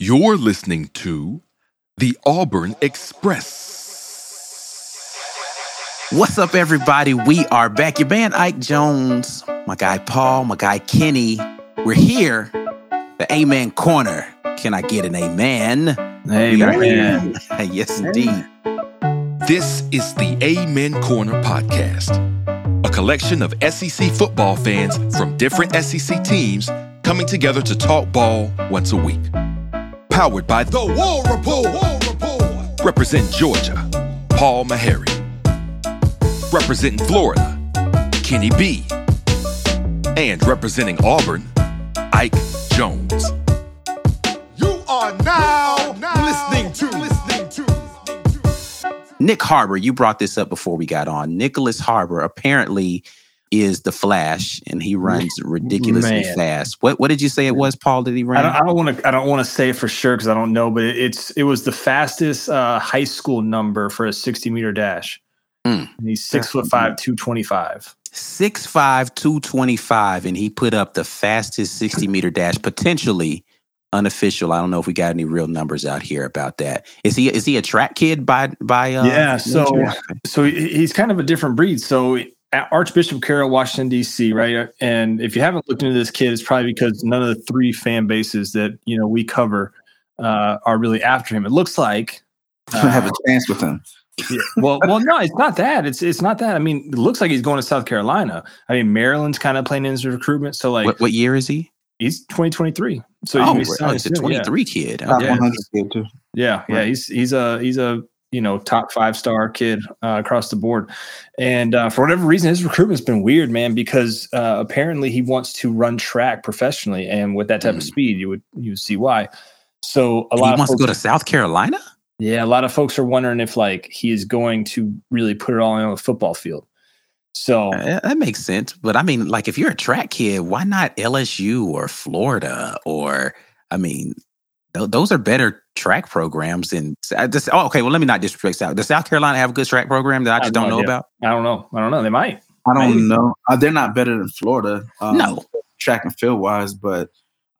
You're listening to the Auburn Express. What's up, everybody? We are back. Your man, Ike Jones, my guy, Paul, my guy, Kenny. We're here, the Amen Corner. Can I get an amen? Amen. Yes, indeed. This is the Amen Corner podcast, a collection of SEC football fans from different SEC teams coming together to talk ball once a week. Powered by The War Report. Represent Georgia, Paul Meharry. Representing Florida, Kenny B. And representing Auburn, Ike Jones. You are now listening to. Nick Harbor, you brought this up before we got on. Nicholas Harbor apparently is the Flash, and he runs ridiculously fast. What did you say it was, Paul? Did he run? I don't want to say for sure because I don't know, but it was the fastest high school number for a 60-meter dash. And he's 6'5", 225. 6'5", 225, and he put up the fastest 60-meter dash, potentially unofficial. I don't know if we got any real numbers out here about that. Is he a track kid by yeah, so he's kind of a different breed. So Archbishop Carroll, Washington, D.C., right? And if you haven't looked into this kid, it's probably because none of the three fan bases that, you know, we cover are really after him. It looks like have a chance with him. Yeah, well, no, it's not that. It's not that. I mean, it looks like he's going to South Carolina. I mean, Maryland's kind of playing in his recruitment. So, like, what year is he? He's 2023. So he's a 23 kid. Yeah. He's a top 5-star kid across the board. And for whatever reason, his recruitment's been weird, man, because apparently he wants to run track professionally. And with that type of speed, you would see why. So he wants to go to South Carolina? Yeah, a lot of folks are wondering if like he is going to really put it all on the football field. So that makes sense. But I mean, like if you're a track kid, why not LSU or Florida or, I mean, those are better track programs than this. Oh, okay. Well, let me not disrespect South. Does South Carolina have a good track program that I just don't know about? I don't know. They might. I don't know. They're not better than Florida. No, track and field wise, but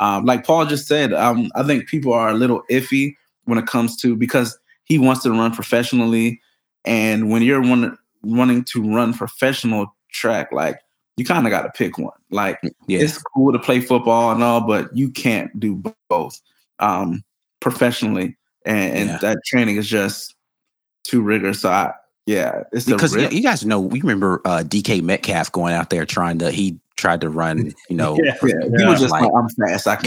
like Paul just said, I think people are a little iffy when it comes to because he wants to run professionally, and when you're wanting to run professional track, like you kind of got to pick one. Like it's cool to play football and all, but you can't do both. Professionally, and that training is just too rigorous. So it's because you guys know we remember DK Metcalf going out there he tried to run. He was just like I'm fast.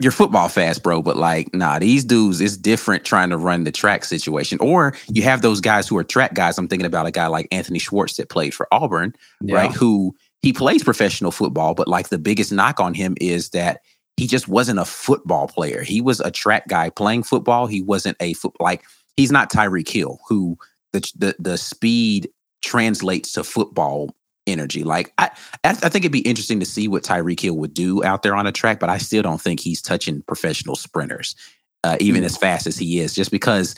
You're football fast, bro. But like, nah, these dudes it's different trying to run the track situation. Or you have those guys who are track guys. I'm thinking about a guy like Anthony Schwartz that played for Auburn, right? Who he plays professional football, but like the biggest knock on him is that he just wasn't a football player. He was a track guy playing football. He wasn't he's not Tyreek Hill, who the speed translates to football energy. Like I think it'd be interesting to see what Tyreek Hill would do out there on a track, but I still don't think he's touching professional sprinters, even as fast as he is, just because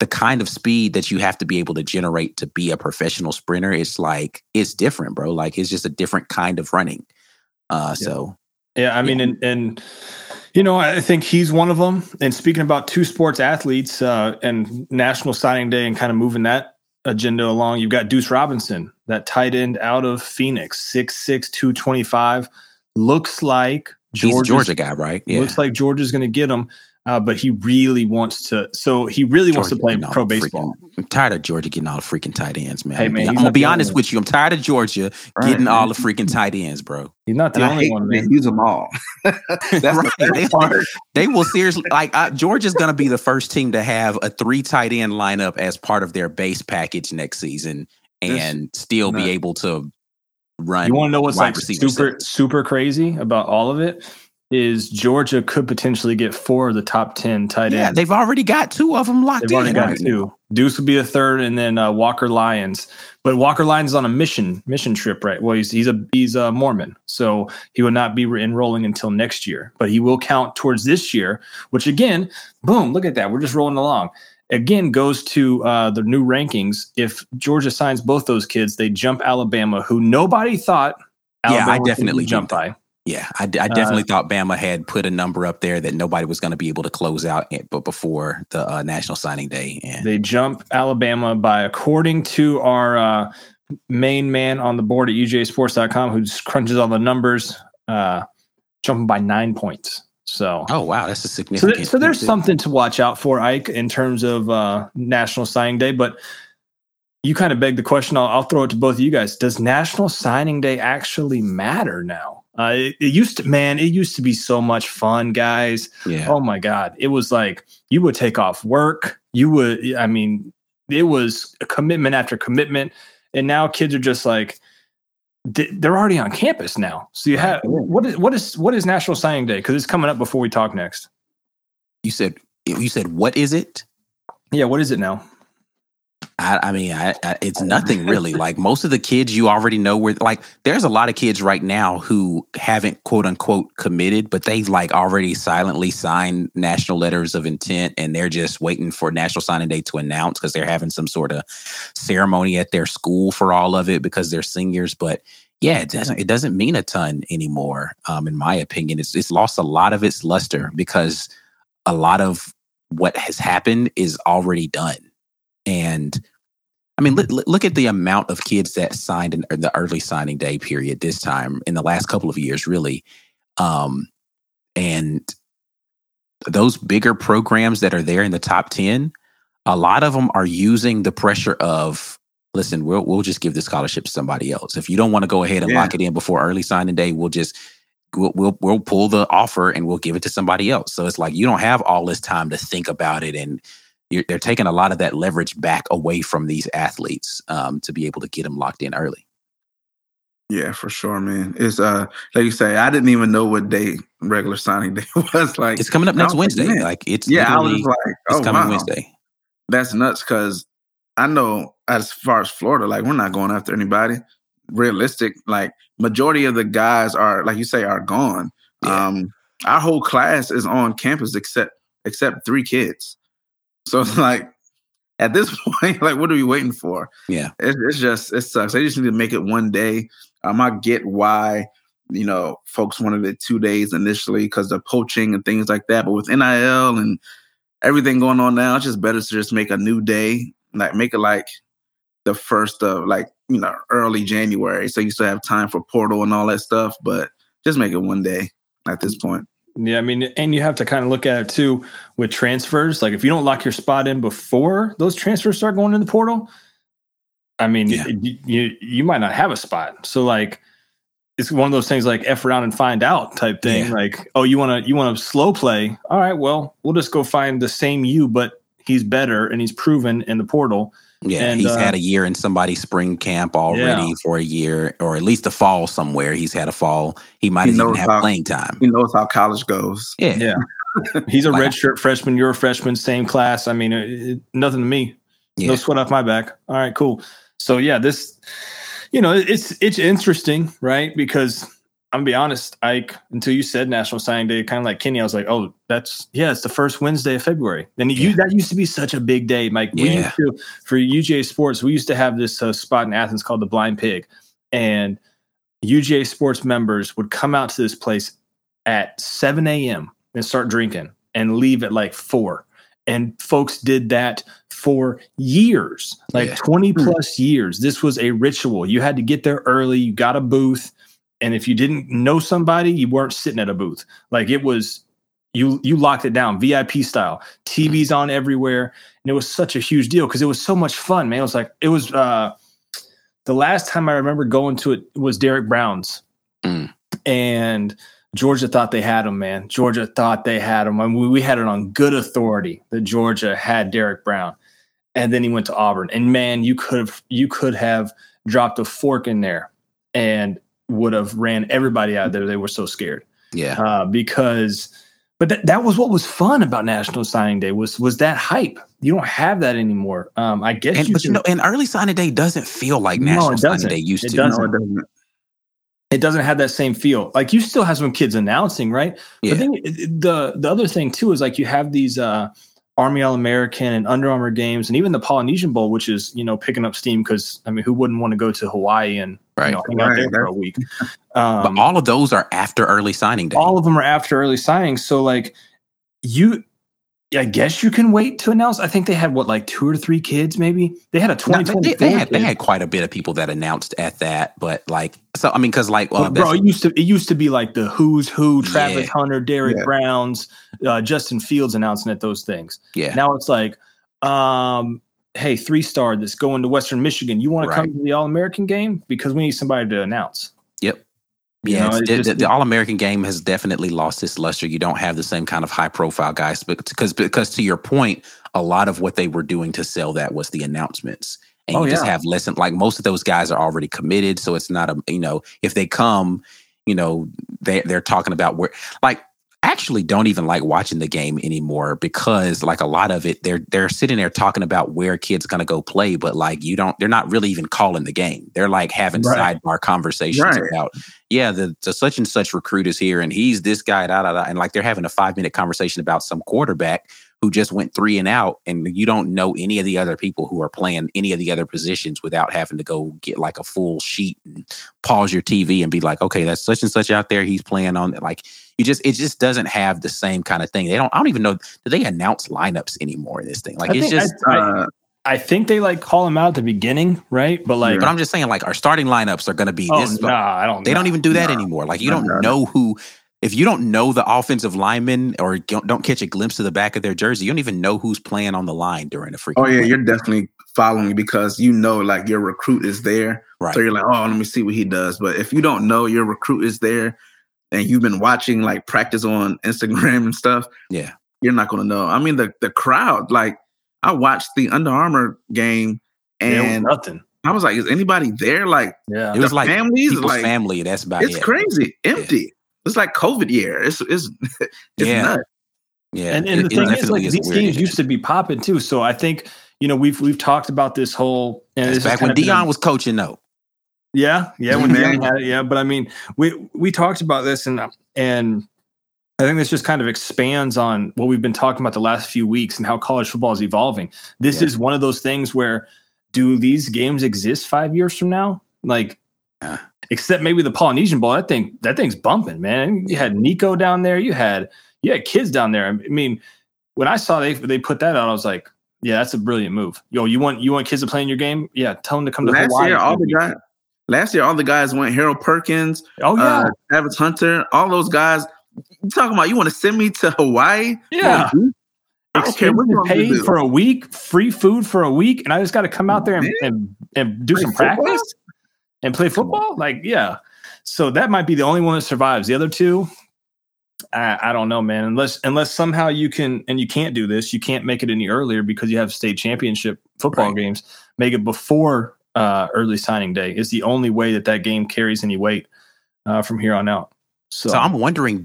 the kind of speed that you have to be able to generate to be a professional sprinter, it's like, it's different, bro. Like it's just a different kind of running. Yeah, I mean, and I think he's one of them. And speaking about two sports athletes and National Signing Day and kind of moving that agenda along, you've got Deuce Robinson, that tight end out of Phoenix, 6'6", 225. Looks like Georgia's, he's a Georgia guy, right? Yeah. Looks like Georgia's going to get him, but he really wants to. So he really wants to play pro baseball. I'm tired of Georgia getting all the freaking tight ends, man. Hey, man, I'm going to be honest with you. I'm tired of Georgia getting all the freaking tight ends, bro. He's not the only one, man. Use them all. That's right. They will seriously Georgia's going to be the first team to have a 3 tight end lineup as part of their base package next season, and still be able to run. You want to know what's like super crazy about all of it? Is Georgia could potentially get 4 of the top 10 tight ends. Yeah, they've already got 2 of them locked in. They've already got 2. Deuce would be the 3rd, and then Walker Lyons. But Walker Lyons is on a mission trip, right? Well, he's a Mormon, so he will not be enrolling until next year. But he will count towards this year, which again, boom, look at that. We're just rolling along. Again, goes to the new rankings. If Georgia signs both those kids, they jump Alabama, who nobody thought Alabama would jump by. Yeah, I definitely thought Bama had put a number up there that nobody was going to be able to close out but before the National Signing Day. And they jump Alabama by, according to our main man on the board at UJSports.com, who just crunches all the numbers, jumping by 9 points. So, oh, wow, that's a significant. So there's something to watch out for, Ike, in terms of National Signing Day. But you kind of begged the question. I'll throw it to both of you guys. Does National Signing Day actually matter now? It used to be so much fun, guys. Yeah. Oh my God. It was like, you would take off work. It was a commitment after commitment. And now kids are just like, they're already on campus now. So you have, what is National Signing Day? 'Cause it's coming up before we talk next. You said, what is it? Yeah. What is it now? I mean, it's nothing really. Like, most of the kids you already know where, like, there's a lot of kids right now who haven't quote unquote committed, but they've like already silently signed national letters of intent, and they're just waiting for National Signing Day to announce, because they're having some sort of ceremony at their school for all of it because they're seniors. But yeah, it doesn't mean a ton anymore. In my opinion, it's lost a lot of its luster because a lot of what has happened is already done. And I mean, look at the amount of kids that signed in the early signing day period this time in the last couple of years, really. And those bigger programs that are there in the top 10, a lot of them are using the pressure of, listen, we'll just give the scholarship to somebody else. If you don't want to go ahead and lock it in before early signing day, we'll pull the offer and we'll give it to somebody else. So it's like, you don't have all this time to think about it, and they're taking a lot of that leverage back away from these athletes to be able to get them locked in early. Yeah, for sure, man. It's like you say, I didn't even know what day regular signing day was. Like, it's coming up next Wednesday. Man. Like, it's I was like, it's coming Wednesday. That's nuts, because I know as far as Florida, like, we're not going after anybody. Realistic, like, majority of the guys are, like you say, are gone. Yeah. Our whole class is on campus except three kids. So it's like, at this point, like, what are we waiting for? Yeah. It sucks. They just need to make it one day. I get why, you know, folks wanted it 2 days initially because of poaching and things like that. But with NIL and everything going on now, it's just better to just make a new day, like make it like the first of, like, you know, early January. So you still have time for portal and all that stuff, but just make it one day at this point. Yeah, I mean, and you have to kind of look at it too with transfers. Like, if you don't lock your spot in before those transfers start going in the portal, I mean, you might not have a spot. So, like, it's one of those things, like, F around and find out type thing. Yeah. Like, oh, you want to slow play? All right, well, we'll just go find the same you, but he's better and he's proven in the portal. Yeah, and he's had a year in somebody's spring camp already for a year, or at least a fall somewhere. He's had a fall. He might even have playing time. He knows how college goes. Yeah. He's a redshirt freshman. You're a freshman, same class. I mean, nothing to me. Yeah. No sweat off my back. All right, cool. So, yeah, this, you know, it's interesting, right? Because I'm going to be honest, Ike, until you said National Signing Day, kind of like Kenny, I was like, oh, it's the first Wednesday of February. And that used to be such a big day, Mike. For UGA Sports, we used to have this spot in Athens called the Blind Pig. And UGA Sports members would come out to this place at 7 a.m. and start drinking and leave at like 4. And folks did that for years, like 20 plus years. This was a ritual. You had to get there early. You got a booth. And if you didn't know somebody, you weren't sitting at a booth. Like, it was, you locked it down, VIP style. TVs on everywhere. And it was such a huge deal because it was so much fun, man. It was like, the last time I remember going to it was Derek Brown's. Mm. And Georgia thought they had him, man. Georgia thought they had him. I mean, we had it on good authority that Georgia had Derek Brown. And then he went to Auburn. And, man, you could have dropped a fork in there and would have ran everybody out there. They were so scared. Yeah. Because that was what was fun about National Signing Day was that hype. You don't have that anymore. I guess, and early signing day doesn't feel like National Signing Day used to. It doesn't have that same feel. Like, you still have some kids announcing, right? Yeah. But then the other thing too is, like, you have these Army All-American and Under Armour games, and even the Polynesian Bowl, which is, you know, picking up steam because, I mean, who wouldn't want to go to Hawaii and hang out there for a week? But all of those are after early signing day. All of them are after early signing. So, like, I guess you can wait to announce. I think they had, two or three kids maybe? They had a 2024 kid. They had quite a bit of people that announced at that, but, it used to be like the who's who, Travis Hunter, Derek Browns, Justin Fields announcing at those things. Yeah. Now it's like, hey, 3-star that's going to Western Michigan. You want to come to the All-American game? Because we need somebody to announce. Yep. Yeah, the All-American game has definitely lost its luster. You don't have the same kind of high-profile guys because to your point, a lot of what they were doing to sell that was the announcements. And just have less, most of those guys are already committed. So it's not if they come, they're talking about where, I actually don't even like watching the game anymore because a lot of it, they're sitting there talking about where kids going to go play, but they're not really even calling the game. They're having sidebar conversations about, the such and such recruit is here and he's this guy, da, da, da. And they're having a 5-minute conversation about some quarterback who just went 3 and out, and you don't know any of the other people who are playing any of the other positions without having to go get a full sheet and pause your TV and be like, okay, that's such and such out there. He's playing on it just doesn't have the same kind of thing. I don't even know, do they announce lineups anymore in this thing? I think they call them out at the beginning, right? But but I'm just saying our starting lineups are going to be this. They don't even do that anymore. If you don't know the offensive lineman or don't catch a glimpse of the back of their jersey, you don't even know who's playing on the line during the freaking play. You're definitely following because your recruit is there. Right. So you're like, oh, let me see what he does. But if you don't know your recruit is there and you've been watching practice on Instagram and stuff, you're not going to know. I mean, the crowd, I watched the Under Armour game and nothing. I was like, is anybody there? It was families, family. That's about it. It's crazy. Empty. Yeah. It's like COVID year. It's nuts. Yeah. And the thing is, these teams used to be popping too. So I think, we've talked about this whole. And it's back when Dion was coaching though. Yeah. Yeah. When Dion had it. Yeah. But I mean, we talked about this and I think this just kind of expands on what we've been talking about the last few weeks and how college football is evolving. This is one of those things where do these games exist 5 years from now? Except maybe the Polynesian Bowl, that thing's bumping, man. You had Nico down there. You had kids down there. I mean, when I saw they put that out, I was like, yeah, that's a brilliant move. Yo, you want kids to play in your game? Yeah, tell them to come to Hawaii. Last year, all the guys went Harold Perkins, Travis Hunter, all those guys. You talking about you want to send me to Hawaii? Yeah. We're paid for a week, free food for a week, and I just got to come out there and do some practice? And play football? So that might be the only one that survives. The other two, I don't know, man. Unless somehow you can, and you can't do this, you can't make it any earlier because you have state championship football games. Make it before early signing day is the only way that game carries any weight from here on out. So I'm wondering,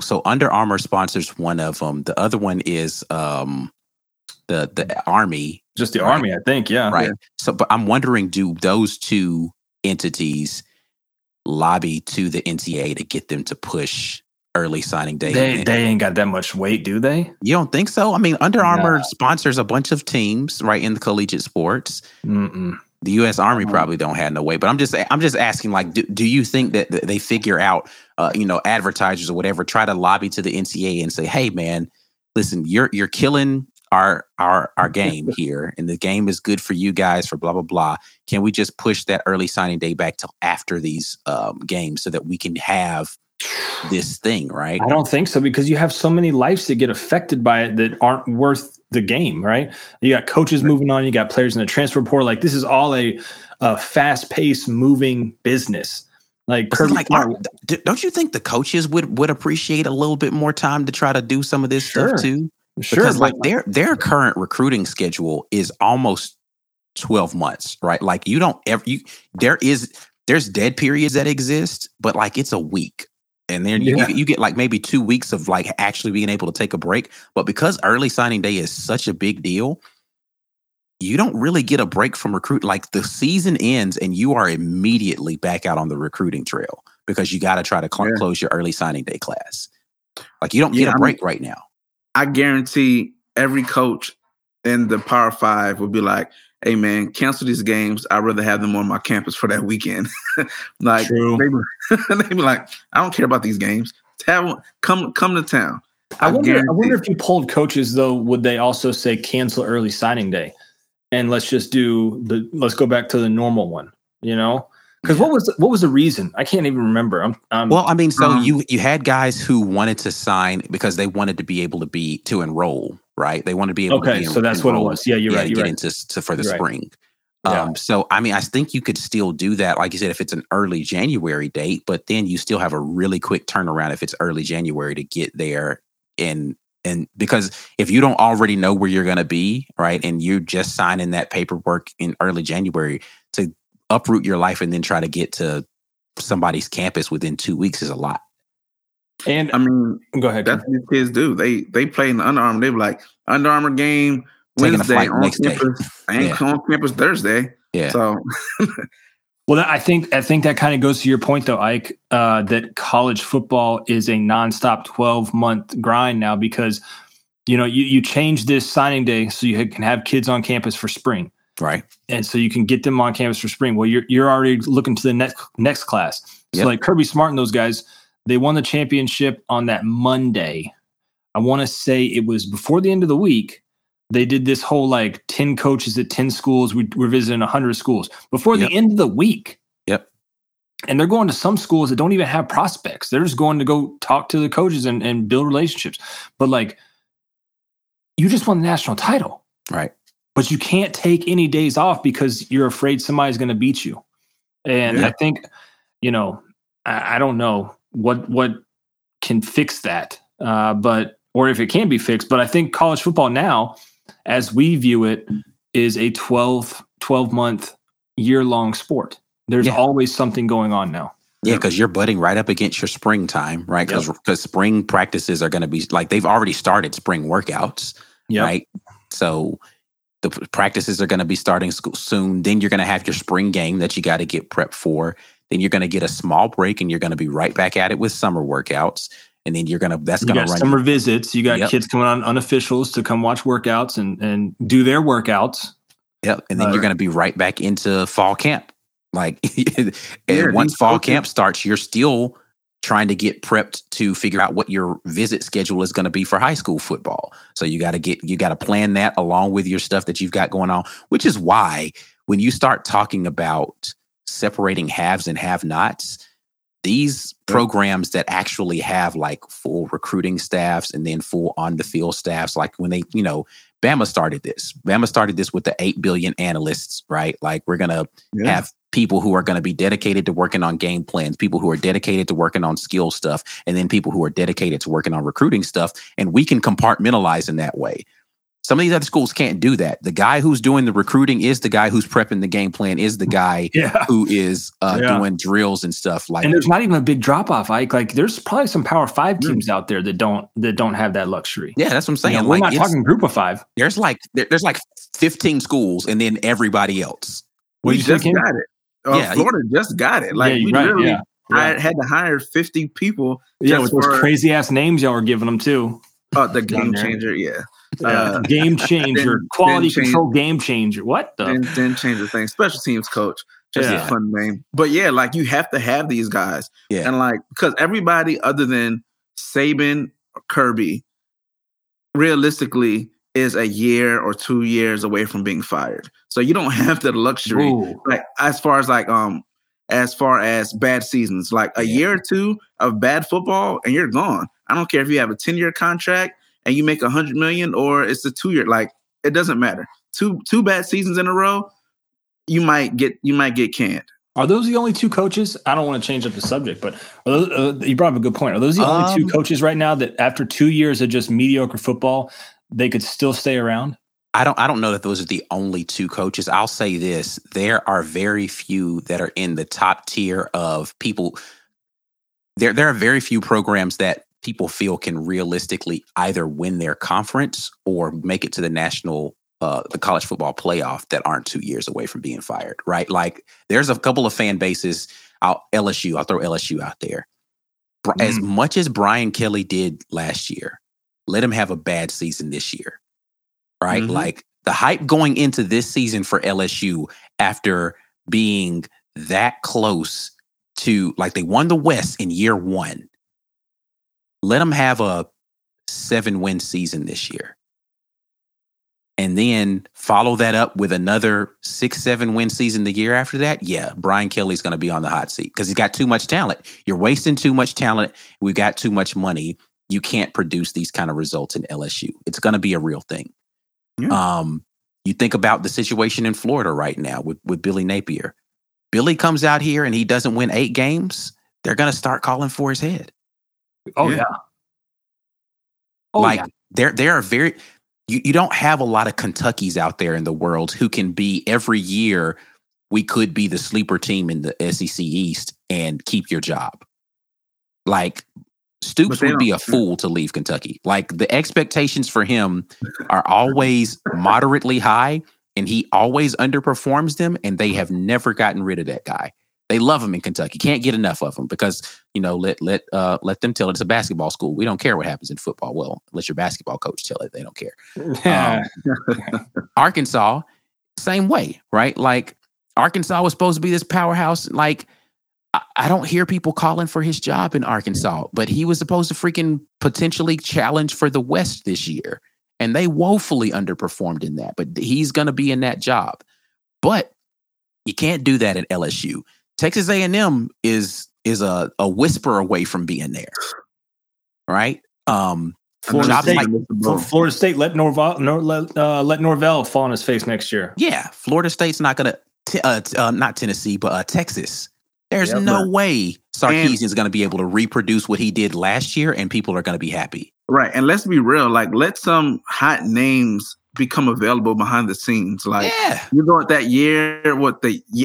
so Under Armour sponsors one of them. The other one is the Army. Just the Army, I think. Yeah. Right. Yeah. So, but I'm wondering, do those two entities lobby to the NCAA to get them to push early signing day? They ain't got that much weight, do they? You don't think so? I mean, Under Armour sponsors a bunch of teams, right, in the collegiate sports. Mm-mm. The U.S. Army probably don't have no weight, but I'm just asking, do you think that they figure out, advertisers or whatever, try to lobby to the NCAA and say, hey, man, listen, you're killing our game here, and the game is good for you guys for blah blah blah. Can we just push that early signing day back till after these games so that we can have this thing right? I don't think so, because you have so many lives that get affected by it that aren't worth the game, right? You got coaches moving on, you got players in the transfer portal. This is all a fast-paced moving business. Don't you think the coaches would appreciate a little bit more time to try to do some of this stuff too? Sure, because their current recruiting schedule is almost 12 months, right? There's dead periods that exist, but it's a week. And then you get maybe 2 weeks of actually being able to take a break. But because early signing day is such a big deal, you don't really get a break from recruit. The season ends and you are immediately back out on the recruiting trail because you got to try to close your early signing day class. You don't get a break right now. I guarantee every coach in the Power Five would be like, hey, man, cancel these games. I'd rather have them on my campus for that weekend. Like, they'd be like, I don't care about these games. Come to town. I wonder if you polled coaches, though, would they also say cancel early signing day? And let's go back to the normal one, you know? Because what was the reason? I can't even remember. You had guys who wanted to sign because they wanted to be able to enroll, right? They wanted to be able to enroll. Okay, so that's what it was. Yeah, you're right. You're right. Spring. Yeah. So, I mean, I think you could still do that, like you said, if it's an early January date, but then you still have a really quick turnaround if it's early January to get there. And because if you don't already know where you're going to be, right, and you're just signing that paperwork in early January, to uproot your life and then try to get to somebody's campus within 2 weeks is a lot. And I mean, go ahead. That's what these kids do. They play in the Under Armour. They were like, Under Armour game Wednesday on campus, and on campus Thursday. Yeah. So, well, I think that kind of goes to your point, though, Ike, that college football is a nonstop 12-month grind now because you change this signing day so you can have kids on campus for spring. Right. And so you can get them on campus for spring. Well, you're already looking to the next class. So like Kirby Smart and those guys, they won the championship on that Monday. I want to say it was before the end of the week. They did this whole 10 coaches at 10 schools. We're visiting 100 schools before the end of the week. Yep. And they're going to some schools that don't even have prospects. They're just going to go talk to the coaches and build relationships. But you just won the national title. Right. But you can't take any days off because you're afraid somebody's going to beat you. And I think, I don't know what can fix that, or if it can be fixed. But I think college football now, as we view it, is a 12-month, year-long sport. There's always something going on now. Yeah, because you're butting right up against your springtime, right? Because spring practices are going to be they've already started spring workouts, right? So the practices are going to be starting soon. Then you're going to have your spring game that you got to get prepped for. Then you're going to get a small break, and you're going to be right back at it with summer workouts. And then you got summer visits. You got kids coming on unofficials to come watch workouts and do their workouts. Yep. And then you're going to be right back into fall camp. Once fall camp starts, you're still trying to get prepped to figure out what your visit schedule is going to be for high school football. So you got to plan that along with your stuff that you've got going on, which is why when you start talking about separating haves and have-nots, these programs that actually have full recruiting staffs and then full on the field staffs, when they, Bama started this with the 8 billion analysts, right? We're going to have people who are going to be dedicated to working on game plans, people who are dedicated to working on skill stuff, and then people who are dedicated to working on recruiting stuff. And we can compartmentalize in that way. Some of these other schools can't do that. The guy who's doing the recruiting is the guy who's prepping the game plan, is the guy who is doing drills and stuff like that. And there's not even a big drop-off, Ike. There's probably some Power 5 teams out there that don't have that luxury. Yeah, that's what I'm saying. Yeah, we're not talking group of five. There's 15 schools and then everybody else. We just got it. Florida just got it. I had to hire 50 people. Yeah, with those crazy-ass names y'all were giving them, too. Oh, the game changer, game changer, quality control game changer. What the? Then change the thing. Special teams coach, just a fun name. But yeah, you have to have these guys. Yeah. And because everybody other than Saban or Kirby, realistically, is a year or 2 years away from being fired. So you don't have the luxury. Ooh. As far as bad seasons, a year or two of bad football and you're gone. I don't care if you have a 10-year contract and you make $100 million or it's a 2-year. It doesn't matter. Two bad seasons in a row, you might get canned. Are those the only two coaches? I don't want to change up the subject, but you brought up a good point. Are those the only two coaches right now that after 2 years of just mediocre football, they could still stay around? I don't know that those are the only two coaches. I'll say this. There are very few that are in the top tier of people. There are very few programs that people feel can realistically either win their conference or make it to the national, the college football playoff that aren't 2 years away from being fired, right? There's a couple of fan bases. I'll throw LSU out there. As much as Brian Kelly did last year, let him have a bad season this year. right? Mm-hmm. Like the hype going into this season for LSU after being that close to, like, they won the West in year one. Let them have a 7-win season this year. And then follow that up with another 6-7-win season the year after that. Yeah, Brian Kelly's going to be on the hot seat because he's got too much talent. You're wasting too much talent. We've got too much money. You can't produce these kind of results in LSU. It's going to be a real thing. Yeah. You think about the situation in Florida right now with Billy Napier. Billy comes out here and he doesn't win 8 games. They're going to start calling for his head. Oh, yeah. There are very... You don't have a lot of Kentuckys out there in the world who can be every year. We could be the sleeper team in the SEC East and keep your job. Like Stoops would be a fool to leave Kentucky. Like the expectations for him are always moderately high and he always underperforms them. And they have never gotten rid of that guy. They love him in Kentucky. Can't get enough of him because, you know, let them tell it. It's a basketball school. We don't care what happens in football. Well, let your basketball coach tell it. They don't care. Arkansas, same way, right? Like Arkansas was supposed to be this powerhouse. Like I don't hear people calling for his job in Arkansas, but he was supposed to freaking potentially challenge for the West this year. And they woefully underperformed in that, but he's going to be in that job. But you can't do that at LSU. Texas A&M is a whisper away from being there, right? Florida State let Norvell fall on his face next year. Yeah, Florida State's not going to not Tennessee, but Texas. There's no way Sarkisian's going to be able to reproduce what he did last year, and people are going to be happy, right? And let's be real, like let some hot names become available behind the scenes. Like you know what that year,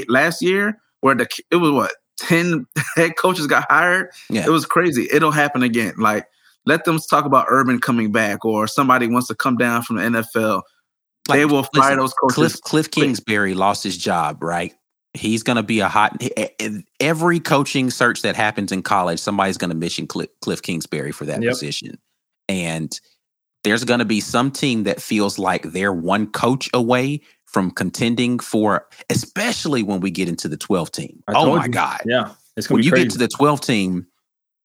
last year. Where it was 10 head coaches got hired. Yeah. It was crazy. It'll happen again. Like let them talk about Urban coming back or somebody wants to come down from the NFL. Like, they will fire those coaches. Cliff Kingsbury lost his job, right? He's going to be every coaching search that happens in college, somebody's going to mention Cliff Kingsbury for that position. And there's going to be some team that feels like they're one coach away from contending for, especially when we get into the 12 team. God. Yeah. It's going to be crazy. When you get to the 12 team,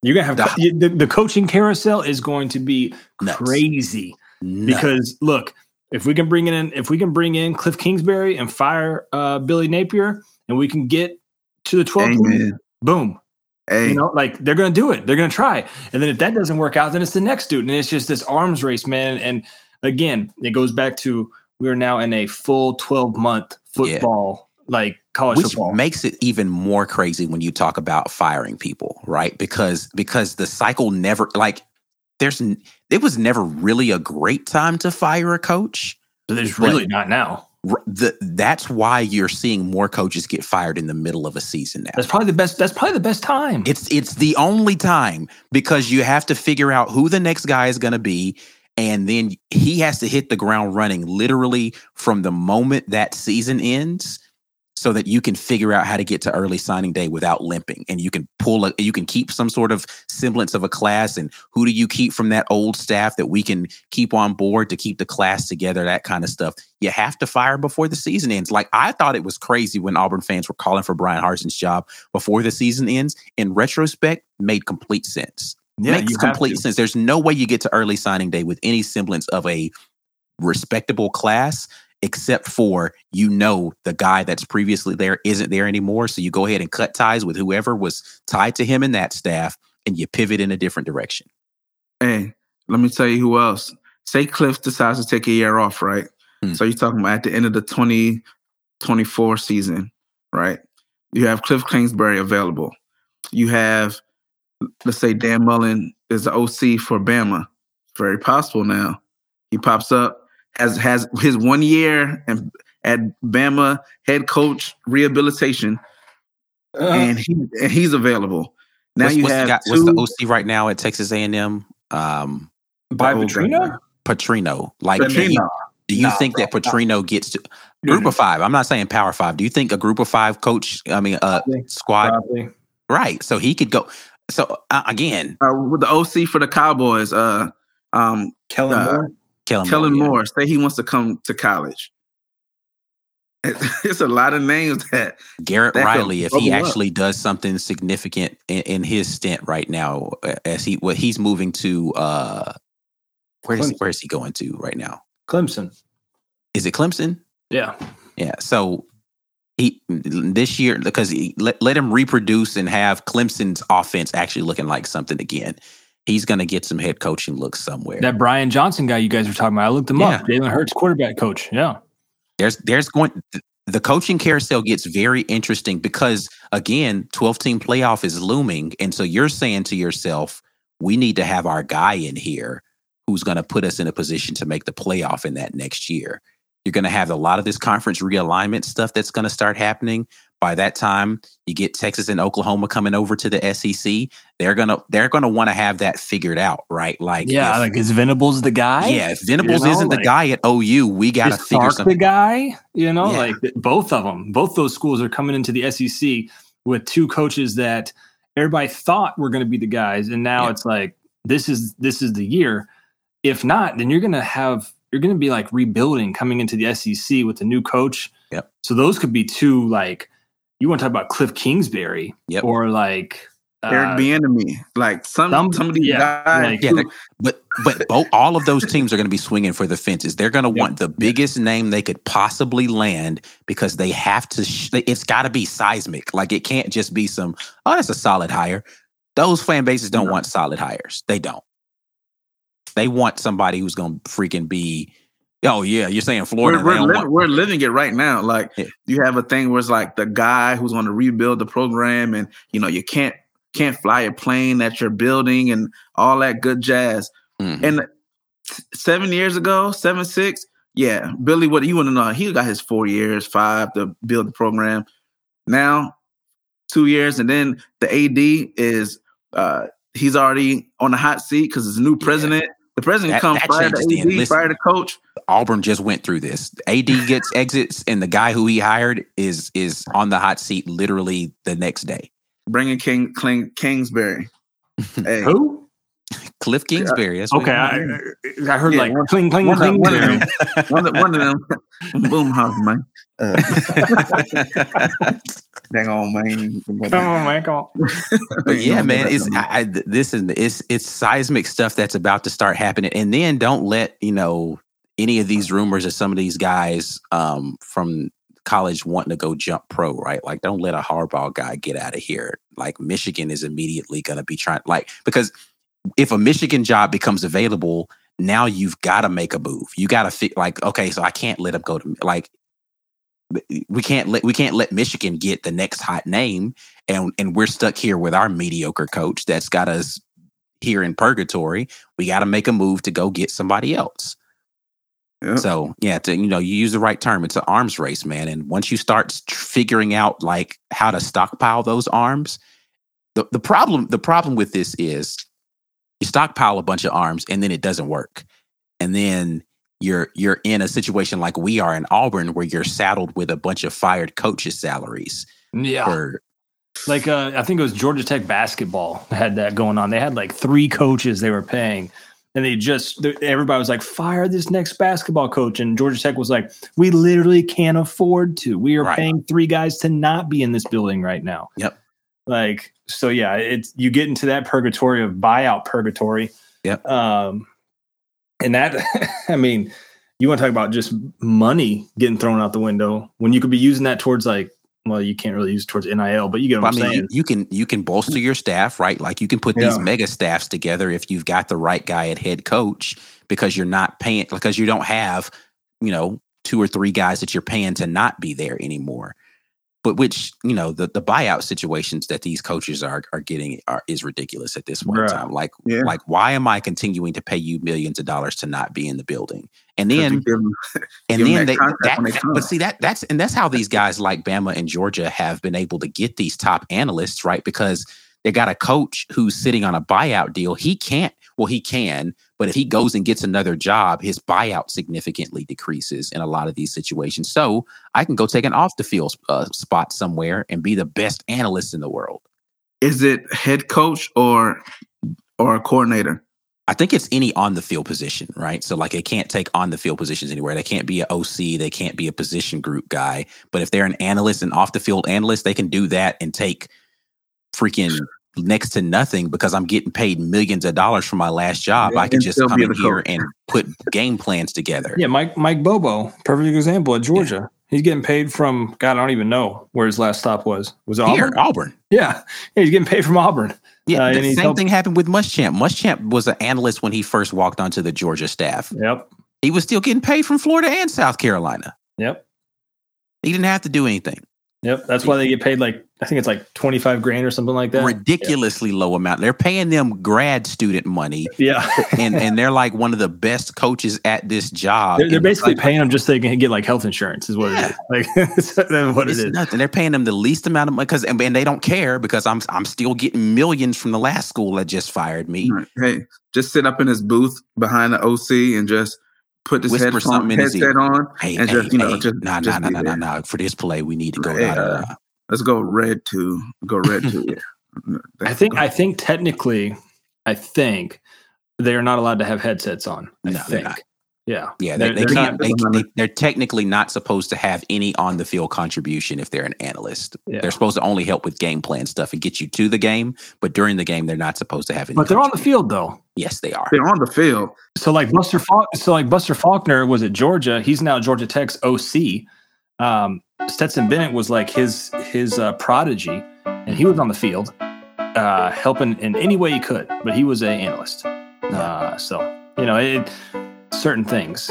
you're going to have the coaching carousel is going to be crazy. Nuts. Because look, if we can bring in Cliff Kingsbury and fire Billy Napier and we can get to the 12 team, boom. You know, like they're going to do it. They're going to try. And then if that doesn't work out, then it's the next dude. And it's just this arms race, man. And again, it goes back to, we are now in a full 12-month football, like college football. Which makes it even more crazy when you talk about firing people, right? Because the cycle never, like, it was never really a great time to fire a coach. But there's really not now. That's why you're seeing more coaches get fired in the middle of a season now. That's probably the best time. It's the only time because you have to figure out who the next guy is going to be. And then he has to hit the ground running literally from the moment that season ends so that you can figure out how to get to early signing day without limping. And you can you can keep some sort of semblance of a class. And who do you keep from that old staff that we can keep on board to keep the class together, that kind of stuff. You have to fire before the season ends. Like I thought it was crazy when Auburn fans were calling for Brian Harsin's job before the season ends. In retrospect, made complete sense. Yeah, makes complete sense. There's no way you get to early signing day with any semblance of a respectable class, except for, you know, the guy that's previously there isn't there anymore. So you go ahead and cut ties with whoever was tied to him in that staff and you pivot in a different direction. Hey, let me tell you who else. Say Cliff decides to take a year off, right? Mm. So you're talking about at the end of the 2024 season, right? You have Cliff Kingsbury available. You have... Let's say Dan Mullen is the OC for Bama. Very possible now. He pops up, has his 1 year and at Bama head coach rehabilitation, and he's available. Now what's the OC right now at Texas A&M? By Petrino? Petrino. Like Petrino. Do you think that Petrino gets to group of five? I'm not saying power five. Do you think a group of five coach, squad? Probably. Right. So he could go... So, again... with the OC for the Cowboys, Kellen Moore? Kellen Moore say he wants to come to college. It's a lot of names that Garrett Riley, if he actually does something significant in his stint right now, as he's moving to where is he going to right now? Clemson. Is it Clemson? Yeah, yeah. So he this year because he let him reproduce and have Clemson's offense actually looking like something again. He's going to get some head coaching looks somewhere. That Brian Johnson guy you guys were talking about, I looked him up. Jalen Hurts quarterback coach. Yeah. There's going the coaching carousel gets very interesting because again, 12-team playoff is looming, and so you're saying to yourself, we need to have our guy in here who's going to put us in a position to make the playoff in that next year. You're going to have a lot of this conference realignment stuff that's going to start happening. By that time, you get Texas and Oklahoma coming over to the SEC. They're gonna want to have that figured out, right? Like is Venables the guy? Yeah, if Venables isn't the guy at OU, we gotta figure something out. The guy, like both of them, both those schools are coming into the SEC with two coaches that everybody thought were going to be the guys, and now it's like this is the year. If not, then you're gonna be like rebuilding coming into the SEC with a new coach. Yep. So those could be two like. You want to talk about Cliff Kingsbury or like Eric Bieniemy, like somebody died. Yeah, but all of those teams are going to be swinging for the fences. They're going to want the biggest name they could possibly land because they have to. It's got to be seismic. Like it can't just be some. Oh, that's a solid hire. Those fan bases don't want solid hires. They don't. They want somebody who's going to freaking be. Oh, yeah. You're saying Florida. We're living it right now. Like you have a thing where it's like the guy who's going to rebuild the program and, you can't fly a plane that you're building and all that good jazz. Mm-hmm. And 7 years ago, 7-6. Yeah. Billy, what do you want to know? He got his 4 years, 5 to build the program. Now, 2 years. And then the AD is he's already on the hot seat because it's a new president. Yeah. The president comes prior to coach. Auburn just went through this. AD gets exits, and the guy who he hired is on the hot seat literally the next day. Bringing Kingsbury. Hey. Who? Cliff Kingsbury. Okay, I heard like cling. One of them. Boom, house, man. Dang on, man. Come on, man. But yeah, man, it's seismic stuff that's about to start happening. And then don't let any of these rumors of some of these guys from college wanting to go jump pro, right? Like, don't let a Harbaugh guy get out of here. Like, Michigan is immediately going to be trying, like, because if a Michigan job becomes available, now you've got to make a move. You got to okay, so I can't let him go to like. We can't let Michigan get the next hot name, and we're stuck here with our mediocre coach that's got us here in purgatory. We got to make a move to go get somebody else. Yep. So you use the right term. It's an arms race, man. And once you start figuring out like how to stockpile those arms, the problem with this is you stockpile a bunch of arms and then it doesn't work, and then. You're in a situation like we are in Auburn where you're saddled with a bunch of fired coaches' salaries. Yeah. I think it was Georgia Tech basketball had that going on. They had like 3 coaches they were paying. And everybody was like, fire this next basketball coach. And Georgia Tech was like, we literally can't afford to. We are paying 3 guys to not be in this building right now. Yep. Like, so yeah, you get into that purgatory of buyout purgatory. Yep. And that, I mean, you want to talk about just money getting thrown out the window when you could be using that towards like, well, you can't really use it towards NIL, but you get what I'm saying. You can bolster your staff, right? Like you can put these mega staffs together if you've got the right guy at head coach because you're not paying, because you don't have, 2 or 3 guys that you're paying to not be there anymore. But which, the buyout situations that these coaches are getting is ridiculous at this point in time. Like, why am I continuing to pay you millions of dollars to not be in the building? And then, that's how these guys like Bama and Georgia have been able to get these top analysts, right? Because they got a coach who's sitting on a buyout deal. He can, but if he goes and gets another job, his buyout significantly decreases in a lot of these situations. So I can go take an off the field spot somewhere and be the best analyst in the world. Is it head coach or a coordinator? I think it's any on the field position, right? So like they can't take on the field positions anywhere. They can't be an OC. They can't be a position group guy. But if they're an analyst and off the field analyst, they can do that and take freaking next to nothing because I'm getting paid millions of dollars for my last job. Yeah, I can just come in here and put game plans together. Yeah. Mike Bobo, perfect example at Georgia. Yeah. He's getting paid from, God, I don't even know where his last stop was. Was it Auburn? Here, Auburn. Yeah. He's getting paid from Auburn. Yeah, the same thing happened with Muschamp. Muschamp was an analyst when he first walked onto the Georgia staff. Yep. He was still getting paid from Florida and South Carolina. Yep. He didn't have to do anything. Yep. That's why they get paid like, I think it's like $25,000 or something like that. Ridiculously low amount. They're paying them grad student money. Yeah. and they're like one of the best coaches at this job. They're basically paying them just so they can get like health insurance is what it is. Like that's what it is. Nothing. They're paying them the least amount of money because and they don't care because I'm still getting millions from the last school that just fired me. Right. Hey, just sit up in his booth behind the OC and just put this headset on. No. For this play, we need to go. Let's go red two. Go red two. Yeah. I think technically, they are not allowed to have headsets on. I think. Yeah. Yeah. They're technically not supposed to have any on the field contribution if they're an analyst. Yeah. They're supposed to only help with game plan stuff and get you to the game. But during the game, they're not supposed to have any. But they're on the field, though. Yes, they are. They're on the field. So like Buster Faulkner was at Georgia. He's now Georgia Tech's OC. Stetson Bennett was like his prodigy, and he was on the field helping in any way he could. But he was an analyst. So, you know, it... certain things.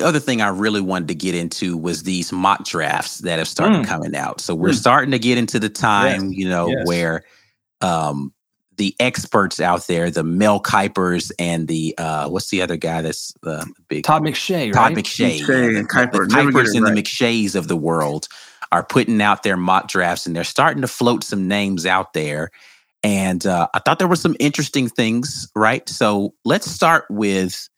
Other thing I really wanted to get into was these mock drafts that have started coming out. So we're starting to get into the time, where the experts out there, the Mel Kipers and the what's the other guy that's big? Todd McShay, Todd right? McShay and Kiper. The Kipers and the McShays of the world are putting out their mock drafts, and they're starting to float some names out there. And I thought there were some interesting things, right? So let's start with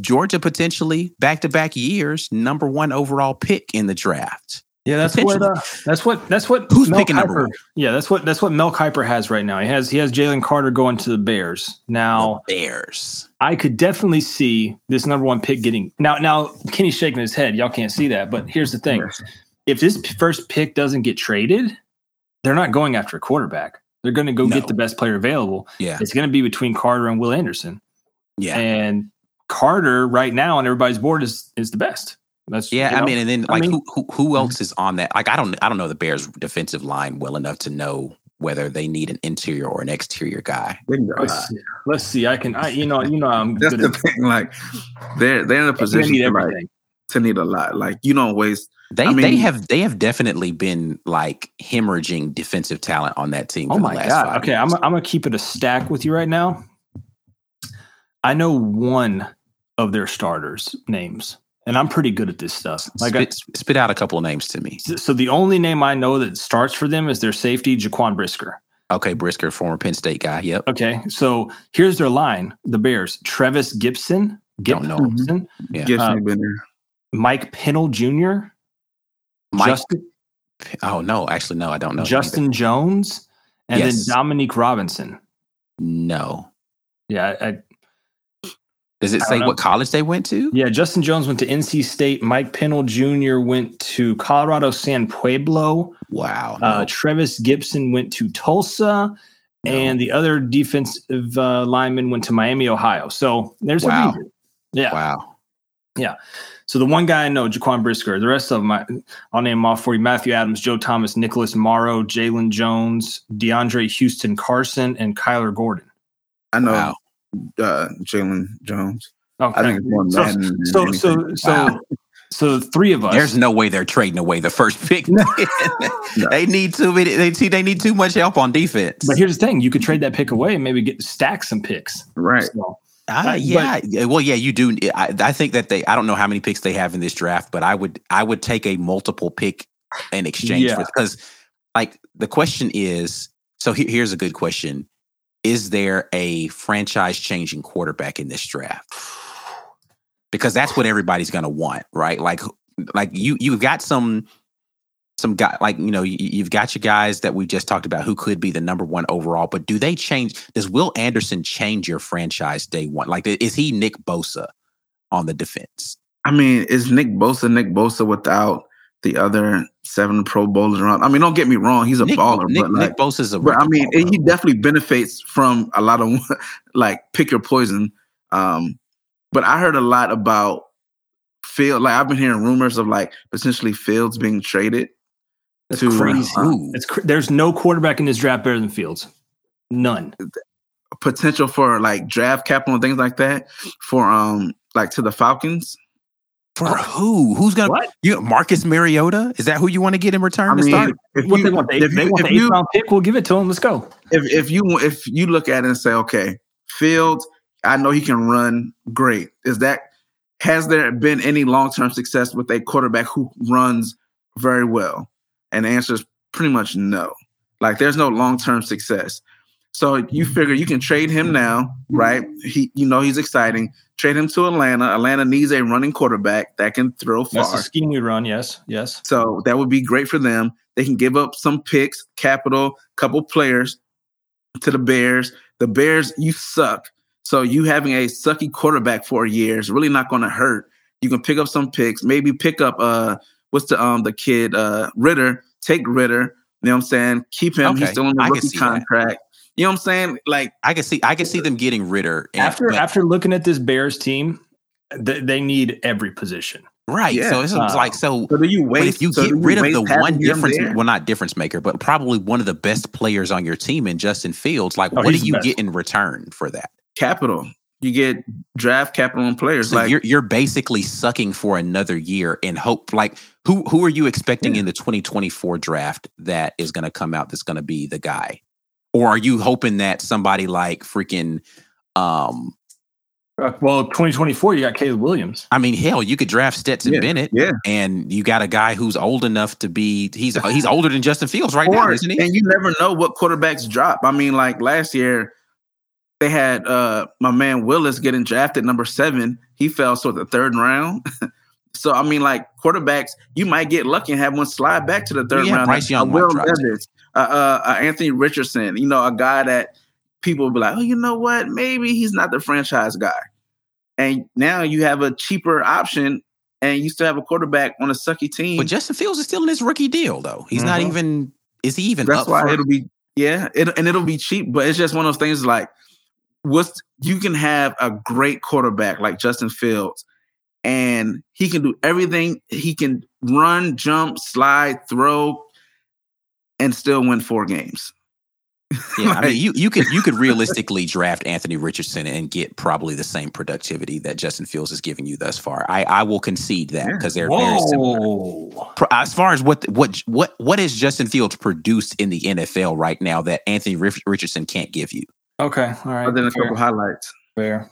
Georgia potentially back-to-back years, number one overall pick in the draft. Yeah, that's what who's Mel picking Kiper, number one? Yeah, that's what Mel Kiper has right now. He has Jalen Carter going to the Bears now. The Bears. I could definitely see this number one pick getting now. Kenny's shaking his head. Y'all can't see that, but here's the thing: if this first pick doesn't get traded, they're not going after a quarterback. They're going to get the best player available. Yeah, it's going to be between Carter and Will Anderson. Yeah, and Carter right now on everybody's board is the best. That's I mean, and then like who else is on that? Like I don't know the Bears defensive line well enough to know whether they need an interior or an exterior guy. Let's see. I'm that's the thing. Like they're in a position need everything. To need a lot. Like you don't waste. They have definitely been like hemorrhaging defensive talent on that team. Oh my God. Okay, I'm gonna keep it a stack with you right now. I know one of their starters' names, and I'm pretty good at this stuff. Like spit out a couple of names to me. So the only name I know that starts for them is their safety, Jaquan Brisker. Okay, Brisker, former Penn State guy. Yep. Okay, so here's their line, the Bears. Trevis Gibson. Don't know him. Yeah. Gibson been there. Mike Pennell Jr. No, I don't know. Justin Jones. And then Dominique Robinson. No. Yeah, does it say what college they went to? Yeah, Justin Jones went to NC State. Mike Pennell Jr. went to Colorado San Pueblo. Wow. Trevis Gibson went to Tulsa. No. And the other defensive lineman went to Miami, Ohio. So there's a reason. Yeah. Wow. Yeah. So the one guy I know, Jaquan Brisker. The rest of them, I'll name them off for you. Matthew Adams, Joe Thomas, Nicholas Morrow, Jalen Jones, DeAndre Houston Carson, and Kyler Gordon. I know. Wow. Jalen Jones. Okay. I think it's more Madden. So So the three of us. There's no way they're trading away the first pick. No. They need too many. They need too much help on defense. But here's the thing: you could trade that pick away and maybe stack some picks. Right. So, you do. I think that they. I don't know how many picks they have in this draft, but I would take a multiple pick in exchange for, because, like, the question is. So here's a good question: is there a franchise-changing quarterback in this draft? Because that's what everybody's going to want, right? Like you've got some guy, like, you know, you've got your guys that we just talked about who could be the number one overall, but do they change? Does Will Anderson change your franchise day one? Like, is he Nick Bosa on the defense? I mean, is Nick Bosa without the other 7 Pro Bowlers around? I mean, don't get me wrong, he's a baller. Nick, but like, Nick Bosa's a baller. I mean, he definitely benefits from a lot of like pick your poison. But I heard a lot about Fields. Like, I've been hearing rumors of like potentially Fields being traded. That's crazy. There's no quarterback in this draft better than Fields. None. Potential for like draft capital and things like that for like to the Falcons. For who? Who's gonna? What? You, Marcus Mariota? Is that who you want to get in return? I mean, to start? If they want the 8th round pick, we'll give it to them. Let's go. If you look at it and say, okay, Fields, I know he can run great. Has there been any long-term success with a quarterback who runs very well? And the answer is pretty much no. Like, there's no long-term success. So you figure you can trade him now, right? He's exciting. Trade him to Atlanta. Atlanta needs a running quarterback that can throw far. That's the scheme we run, yes. So that would be great for them. They can give up some picks, capital, couple players to the Bears. The Bears, you suck. So you having a sucky quarterback for a year is really not going to hurt. You can pick up some picks, maybe pick up Ritter. Take Ritter. You know what I'm saying? Keep him. Okay. He's still on the rookie contract. That. You know what I'm saying? Like, I can see them getting Ritter. After looking at this Bears team, they need every position. Right. Yeah. So it's like, so do you wait? If you get rid of the one difference, well, not difference maker, but probably one of the best players on your team in Justin Fields, like, what do you get in return for that? Capital. You get draft capital on players. So like, you're basically sucking for another year and hope. Like, who are you expecting in the 2024 draft that is going to come out that's going to be the guy? Or are you hoping that somebody like freaking... 2024, you got Caleb Williams. I mean, hell, you could draft Stetson Bennett, and you got a guy who's old enough to be... He's older than Justin Fields now, isn't he? And you never know what quarterbacks drop. I mean, like, last year... They had my man Willis getting drafted number 7. He fell sort of the 3rd round. So, I mean, like, quarterbacks, you might get lucky and have one slide back to the 3rd round. Bryce Young, Will Levis, Anthony Richardson, you know, a guy that people be like, oh, you know what? Maybe he's not the franchise guy. And now you have a cheaper option, and you still have a quarterback on a sucky team. But Justin Fields is still in his rookie deal, though. He's not even – is he even up for it? That's why it'll be – and it'll be cheap, but it's just one of those things like – you can have a great quarterback like Justin Fields, and he can do everything. He can run, jump, slide, throw, and still win 4 games. Yeah, like, I mean, you could realistically draft Anthony Richardson and get probably the same productivity that Justin Fields is giving you thus far. I will concede that, because they're very similar. As far as what has Justin Fields produced in the NFL right now that Anthony Richardson can't give you? Okay, all right. Other than a couple highlights. Fair.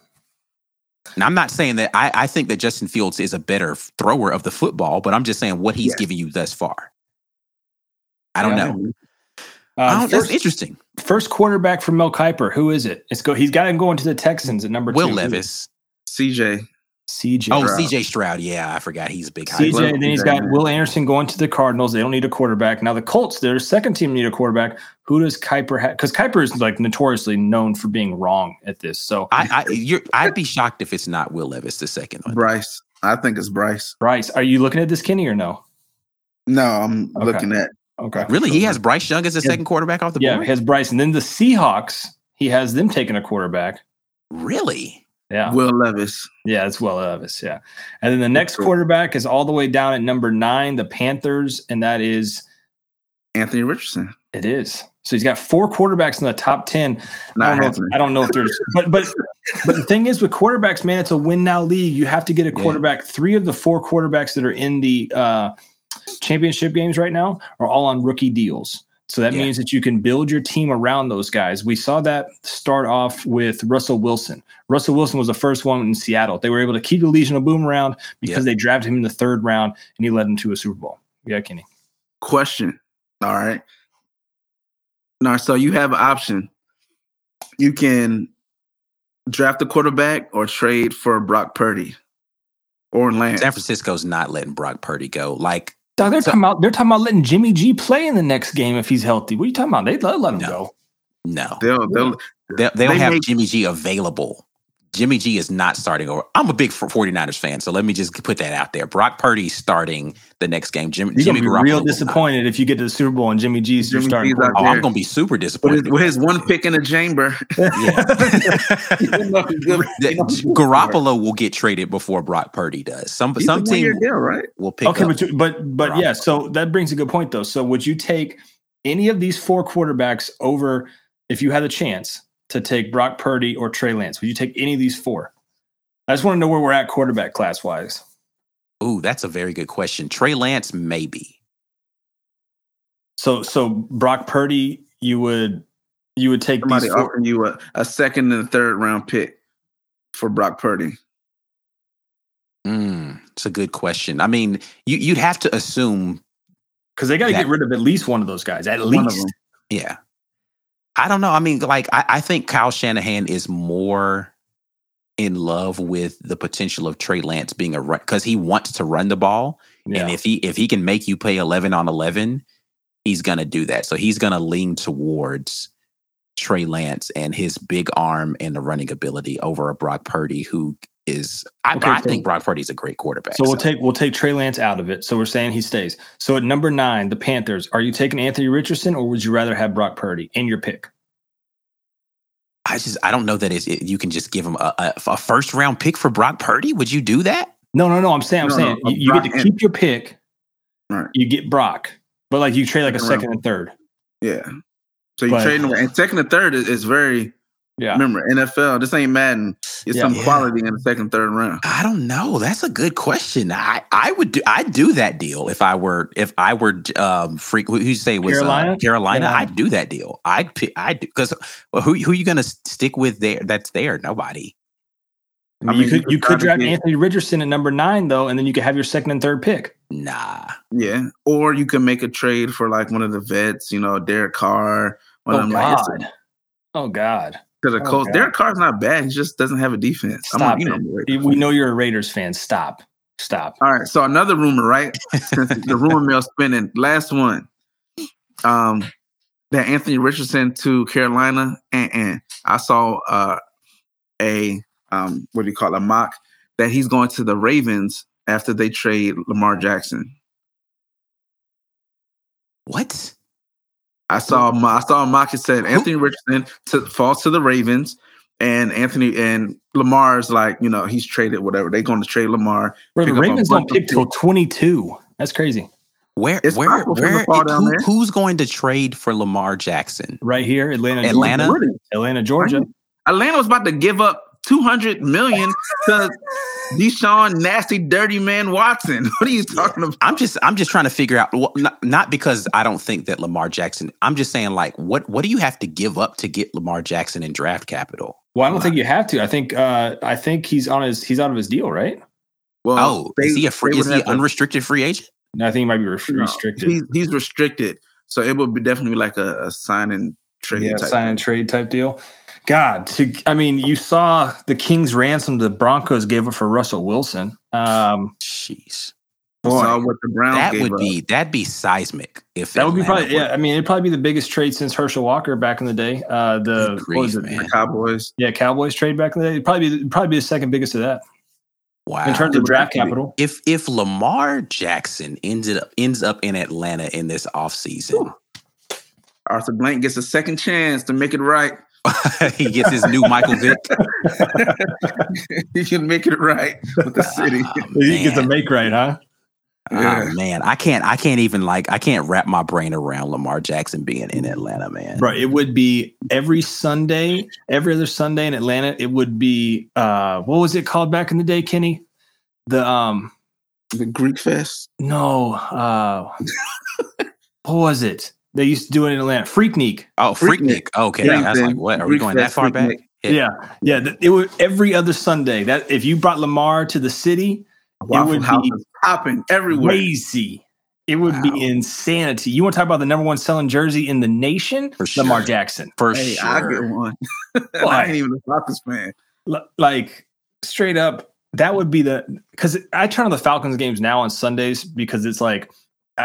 And I'm not saying that I think that Justin Fields is a better thrower of the football, but I'm just saying what he's giving you thus far. I don't know. That's interesting. First quarterback for Mel Kiper. Who is it? He's got him going to the Texans at number 2. Will Levis. CJ. Oh, CJ Stroud. Yeah, I forgot he's a big CJ. Then he's got Will Anderson going to the Cardinals. They don't need a quarterback. Now the Colts, their second team, need a quarterback. Who does Kiper have? Because Kiper is like notoriously known for being wrong at this. So I'd be shocked if it's not Will Levis, the second one. Bryce. I think it's Bryce. Bryce, are you looking at this, Kenny, or no? No, I'm looking at. Okay. Really, he has Bryce Young as the second quarterback off the board. Yeah, he has Bryce, and then the Seahawks. He has them taking a quarterback. Really. Yeah. Will Levis. Yeah, it's Will Levis. Yeah. And then the next quarterback is all the way down at number 9, the Panthers, and that is Anthony Richardson. It is. So he's got 4 quarterbacks in the top 10. I don't know if there's but But the thing is with quarterbacks, man, it's a win now league. You have to get a quarterback. Yeah. 3 of the 4 quarterbacks that are in the championship games right now are all on rookie deals. So that means that you can build your team around those guys. We saw that start off with Russell Wilson. Russell Wilson was the first one in Seattle. They were able to keep the Legion of Boom around because they drafted him in the 3rd round, and he led them to a Super Bowl. Yeah, Kenny. Question. All right. Now, so you have an option. You can draft a quarterback or trade for Brock Purdy or Lance. San Francisco's not letting Brock Purdy go. Like, dog, they're talking about letting Jimmy G play in the next game if he's healthy. What are you talking about? They'd let him go. No. They'll have Jimmy G available. Jimmy G is not starting over. I'm a big 49ers fan, so let me just put that out there. Brock Purdy's starting the next game. Jimmy Garoppolo. You're going to be real disappointed if you get to the Super Bowl and Jimmy G's your starting. Oh, I'm going to be super disappointed. With his one pick in the chamber. Yeah. Garoppolo will get traded before Brock Purdy does. Some team will pick up. Okay, but yeah, so that brings a good point, though. So would you take any of these 4 quarterbacks over if you had a chance to take Brock Purdy or Trey Lance? Would you take any of these 4? I just want to know where we're at quarterback class-wise. Ooh, that's a very good question. Trey Lance, maybe. So Brock Purdy, you would take. Somebody offering you a 2nd and a 3rd round pick for Brock Purdy. It's a good question. I mean, you'd have to assume because they got to get rid of at least one of those guys. At least, yeah. I don't know. I mean, like, I think Kyle Shanahan is more in love with the potential of Trey Lance being a run because he wants to run the ball. Yeah. And if he can make you play 11 on 11, he's going to do that. So he's going to lean towards Trey Lance and his big arm and the running ability over a Brock Purdy who is I think Brock Purdy's a great quarterback. So we'll take Trey Lance out of it. So we're saying he stays. So at number 9, the Panthers, are you taking Anthony Richardson or would you rather have Brock Purdy in your pick? I don't know that you can just give him a 1st round pick for Brock Purdy. Would you do that? No. I'm saying no, you get to keep your pick. Right. You get Brock, but like you trade like a 2nd and 3rd. Yeah. So you trade and 2nd and 3rd is very. Yeah. Remember, NFL, this ain't Madden. It's some quality in the 2nd, 3rd round. I don't know. That's a good question. I'd do that deal if I were Carolina. I'd do that deal. I'd because who you gonna stick with there? That's there. Nobody. I mean, you could draft Anthony Richardson at number 9 though, and then you could have your 2nd and 3rd pick. Nah. Yeah. Or you can make a trade for like one of the vets, Derek Carr. Oh God. Because the Colts, Derek Carr's not bad. He just doesn't have a defense. Stop it. We know you're a Raiders fan. Stop. All right. So another rumor, right? Since the rumor mill's spinning. Last one. That Anthony Richardson to Carolina. And I saw a mock that he's going to the Ravens after they trade Lamar Jackson. What? I saw a mock. It said Anthony Richardson falls to the Ravens, and Anthony and Lamar's like, he's traded whatever. They're going to trade Lamar. Bro, the Ravens don't pick till 22. That's crazy. Who's going to trade for Lamar Jackson? Right here, Atlanta, Georgia. Atlanta was about to give up $200 million to Deshaun nasty dirty man Watson. What are you talking about? I'm just trying to figure out. Well, not because I don't think that Lamar Jackson. I'm just saying, like, what do you have to give up to get Lamar Jackson in draft capital? Well, I don't think you have to. I think he's out of his deal, right? Well, is he unrestricted free agent? No, I think he might be restricted. He's restricted, so it would be definitely like a sign and trade, sign and trade type deal. God, you saw the King's ransom the Broncos gave up for Russell Wilson. Jeez, saw what the Browns that'd be seismic. If that would be probably, yeah. I mean, it'd probably be the biggest trade since Herschel Walker back in the day. The Cowboys, Cowboys trade back in the day. It'd probably be the 2nd biggest of that. Wow, in terms of draft capital. If Lamar Jackson ends up in Atlanta in this offseason, Arthur Blank gets a 2nd chance to make it right. He gets his new Michael Vick. He can make it right with the city. He gets a make right, huh? Yeah. Oh, man, I can't wrap my brain around Lamar Jackson being in Atlanta, man. Bro, it would be every other Sunday in Atlanta. It would be what was it called back in the day, Kenny? The Greek Fest? No. What was it? They used to do it in Atlanta. Freaknik. Oh, Freaknik. Okay. Yeah, I was like, what? Are we going that far back? Yeah. Yeah. It would every other Sunday. That if you brought Lamar to the city, Waffle House is popping everywhere. Crazy. It would be insanity. You want to talk about the number one selling jersey in the nation? For sure. Lamar Jackson. For sure. I get one. Well, I ain't even a Falcons fan. Like, straight up, that would be because I turn on the Falcons games now on Sundays because it's like,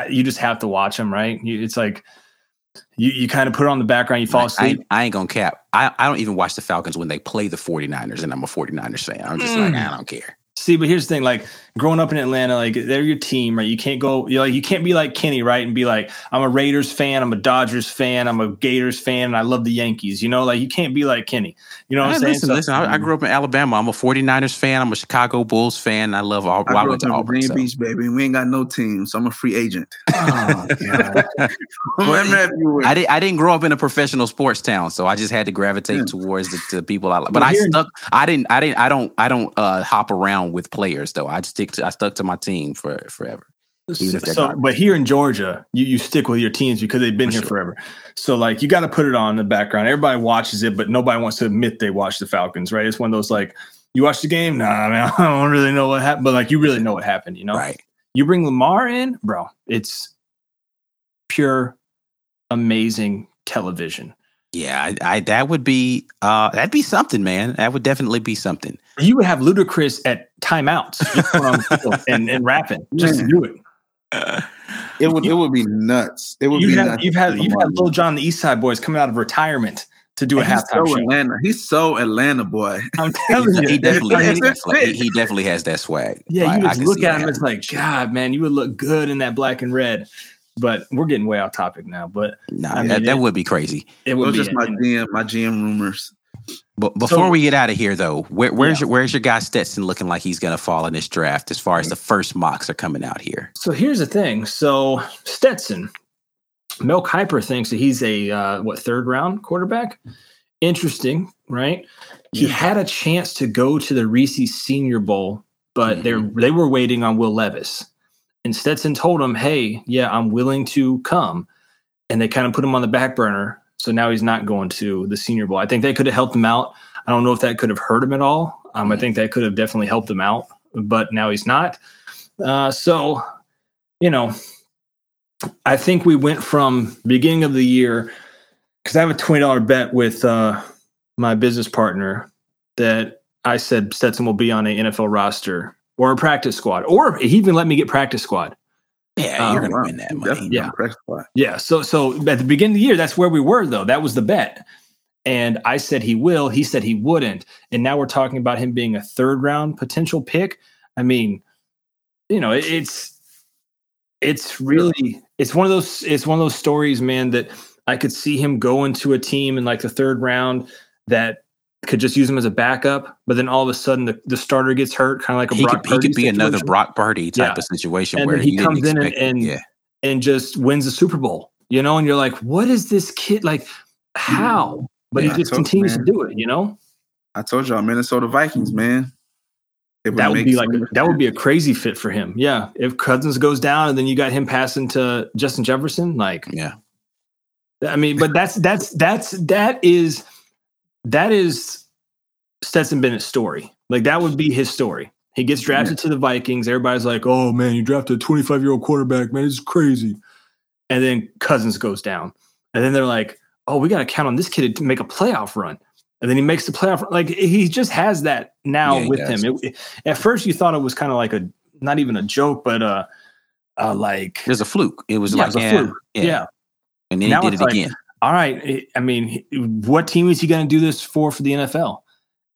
you just have to watch them, right? It's like you kind of put it on the background, you fall asleep. I ain't going to cap. I don't even watch the Falcons when they play the 49ers, and I'm a 49ers fan. I'm just like, I don't care. See, but here's the thing, like growing up in Atlanta, like they're your team, right? You can't go, you know, like you can't be like Kenny, right? And be like, I'm a Raiders fan, I'm a Dodgers fan, I'm a Gators fan, and I love the Yankees. You know, like you can't be like Kenny. You know what I'm saying? Listen, I grew up in Alabama. I'm a 49ers fan, I'm a Chicago Bulls fan. I love Auburn. I grew up in Auburn Beach, baby. We ain't got no team, so I'm a free agent. Oh, God. Well, I didn't grow up in a professional sports town, so I just had to gravitate towards the people I like. But I don't hop around with players though. I stuck to my team for forever. So, but here in Georgia, you stick with your teams because they've been forever. So like you got to put it on in the background. Everybody watches it, but nobody wants to admit they watch the Falcons, right? It's one of those like you watch the game, nah, man, I don't really know what happened, but like you really know what happened, you know? Right. You bring Lamar in, bro. It's pure amazing television. Yeah, that would be that'd be something, man. That would definitely be something. You would have Ludacris at timeouts and rapping just to do it. It would be nuts. It would be nuts. You've had Lil Jon and the East Side Boys coming out of retirement to do a halftime show. He's so Atlanta boy. I'm telling you, he definitely has that swag. Yeah, like, you just look at him. It's like, God, man, you would look good in that black and red. But we're getting way off topic now. But that would be crazy. It was just my GM rumors. But before we get out of here, though, where's your guy Stetson looking like he's going to fall in this draft as far as the first mocks are coming out here? So here's the thing. So Stetson, Mel Kiper thinks that he's a third round quarterback. Interesting, right? Yeah. He had a chance to go to the Reese's Senior Bowl, but they were waiting on Will Levis. And Stetson told him, hey, yeah, I'm willing to come. And they kind of put him on the back burner. So now he's not going to the Senior Bowl. I think they could have helped him out. I don't know if that could have hurt him at all. I think that could have definitely helped him out. But now he's not. So, you know, I think we went from beginning of the year, because I have a $20 bet with my business partner that I said Stetson will be on an NFL roster. Or a practice squad. Or he even let me get practice squad. Yeah, you're going to win that money. Yeah. Yeah. So at the beginning of the year, that's where we were, though. That was the bet. And I said he will. He said he wouldn't. And now we're talking about him being a third-round potential pick. I mean, you know, it's really – it's one of those stories, man, that I could see him going to a team in, like, the third round that – could just use him as a backup, but then all of a sudden the starter gets hurt, kind of like a Brock Purdy. He could be situation. Another Brock Purdy type of situation and where he comes in and just wins the Super Bowl, you know? And you're like, what is this kid? Like, how? But he just continues to do it, you know? I told y'all, Minnesota Vikings, man. That would be a crazy fit for him. Yeah. If Cousins goes down and then you got him passing to Justin Jefferson, like, yeah. I mean, but that is. That is Stetson Bennett's story. Like, that would be his story. He gets drafted to the Vikings. Everybody's like, oh, man, you drafted a 25-year-old quarterback, man. It's crazy. And then Cousins goes down. And then they're like, oh, we got to count on this kid to make a playoff run. And then he makes the playoff run. Like, he just has that now with him. At first, you thought it was kind of like a – not even a joke, but like – It was a fluke. It was like a fluke. Yeah. And then he did it again. All right, I mean, what team is he going to do this for the NFL?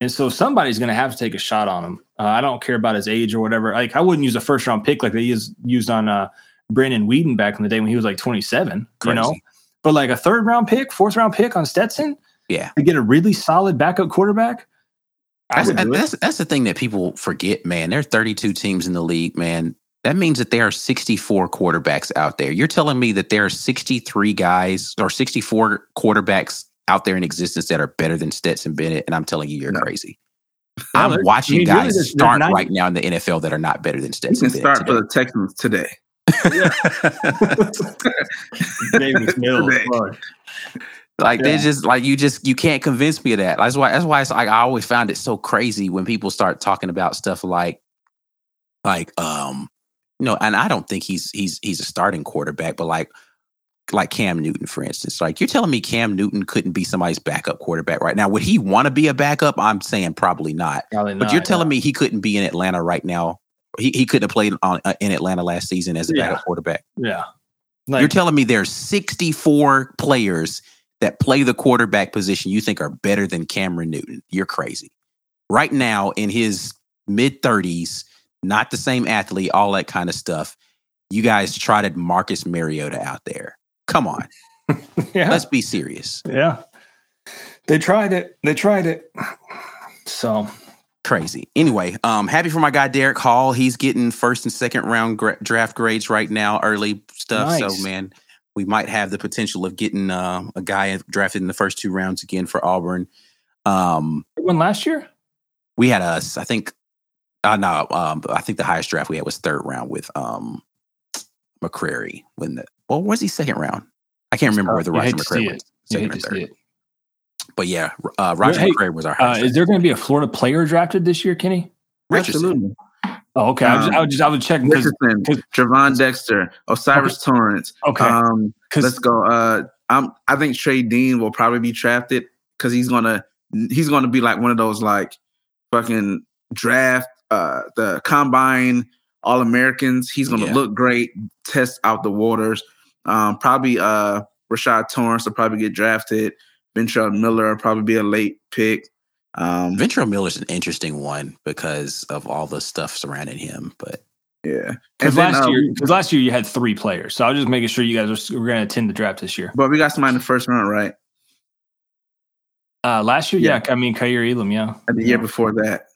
And so somebody's going to have to take a shot on him. I don't care about his age or whatever. Like, I wouldn't use a first-round pick like they used on Brandon Weeden back in the day when he was like 27, Crazy. You know? But like a third-round pick, fourth-round pick on Stetson? Yeah. To get a really solid backup quarterback? That's the thing that people forget, man. There are 32 teams in the league, man. That means that there are 64 quarterbacks out there. You're telling me that there are 63 guys or 64 quarterbacks out there in existence that are better than Stetson Bennett, and I'm telling you, you're crazy. I'm watching guys really start right now in the NFL that are not better than Stetson Bennett. You can start for the Texans today. Davis Mills. Like yeah. There's just like you can't convince me of that. That's why it's like I always found it so crazy when people start talking about stuff like you know, and I don't think he's a starting quarterback, but like Cam Newton, for instance. Like, you're telling me Cam Newton couldn't be somebody's backup quarterback right now? Would he want to be a backup? I'm saying probably not. But you're telling me he couldn't be in Atlanta right now. He couldn't have played in Atlanta last season as a backup quarterback. Yeah. Like, you're telling me there's 64 players that play the quarterback position you think are better than Cameron Newton. You're crazy. Right now, in his mid-30s, not the same athlete, all that kind of stuff, you guys trotted Marcus Mariota out there. Come on. Yeah. Let's be serious. Yeah. They tried it. So... crazy. Anyway, happy for my guy Derek Hall. He's getting first and second round draft grades right now, early stuff. Nice. So, man, we might have the potential of getting a guy drafted in the first two rounds again for Auburn. When last year? We had us. I think the highest draft we had was third round with McCrary. Was he second round? I can't remember whether Roger McCrary was second or third. But yeah, Roger McCrary was our highest. Is there going to be a Florida player drafted this year, Kenny? Richardson. Absolutely. Oh, okay. I was checking. Richardson, Javon Dexter, Osiris Torrance. Okay. Let's go. I think Trey Dean will probably be drafted because he's gonna be like one of those like fucking draft the combine All Americans. He's gonna look great, test out the waters. Probably Rashad Torrance will probably get drafted. Ventrell Miller will probably be a late pick. Ventrell Miller's an interesting one because of all the stuff surrounding him. But yeah, because last year you had three players, so I was just making sure you guys were going to attend the draft this year. But we got somebody in the first round, right? Last year, I mean Khair Elam, and the year before that.